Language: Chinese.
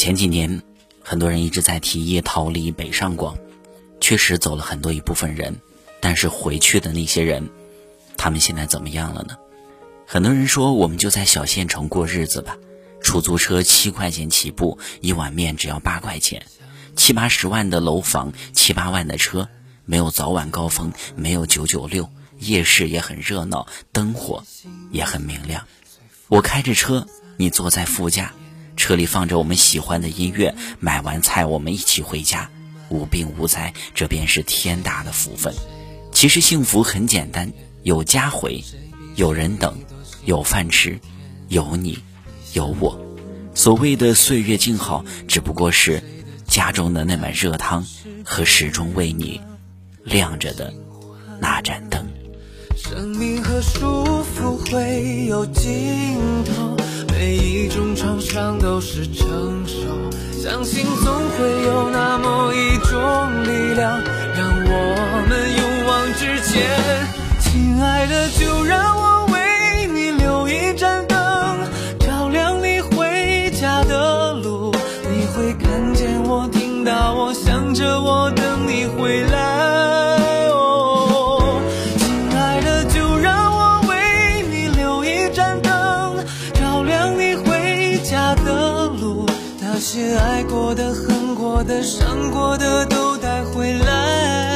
前几年很多人一直在提议逃离北上广，确实走了很多一部分人，但是回去的那些人他们现在怎么样了呢？很多人说我们就在小县城过日子吧，出租车7块钱起步，一碗面只要8块钱，7、80万的楼房，7、8万的车，没有早晚高峰，没有996，夜市也很热闹，灯火也很明亮。我开着车，你坐在副驾，车里放着我们喜欢的音乐，买完菜我们一起回家，无病无灾，这便是天大的福分。其实幸福很简单，有家回，有人等，有饭吃，有你，有我。所谓的岁月静好，只不过是家中的那碗热汤和始终为你亮着的那盏灯。生命和舒服会有尽头，每一种创伤都是承受，相信总会有那么一种力量让我们勇往直前。亲爱的，就让我为你留一盏灯，照亮你回家的路，你会看见我，听到我，想着我，等你回来。那些爱过的、恨过的、伤过的都带回来。